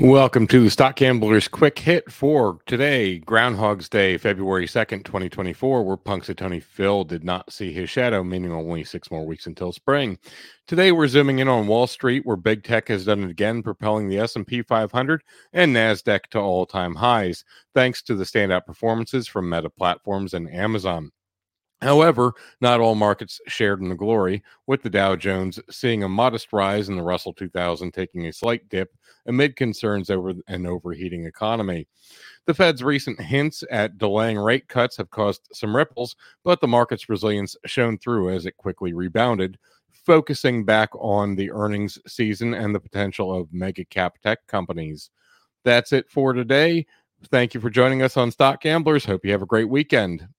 Welcome to Stock Gambler's Quick Hit for today, Groundhog's Day, February 2nd, 2024, where Punxsutawney Phil did not see his shadow, meaning only 6 more weeks until spring. Today, we're zooming in on Wall Street, where big tech has done it again, propelling the S&P 500 and NASDAQ to all-time highs, thanks to the standout performances from Meta Platforms and Amazon. However, not all markets shared in the glory, with the Dow Jones seeing a modest rise and the Russell 2000 taking a slight dip amid concerns over an overheating economy. The Fed's recent hints at delaying rate cuts have caused some ripples, but the market's resilience shone through as it quickly rebounded, focusing back on the earnings season and the potential of mega-cap tech companies. That's it for today. Thank you for joining us on Stock Gamblers. Hope you have a great weekend.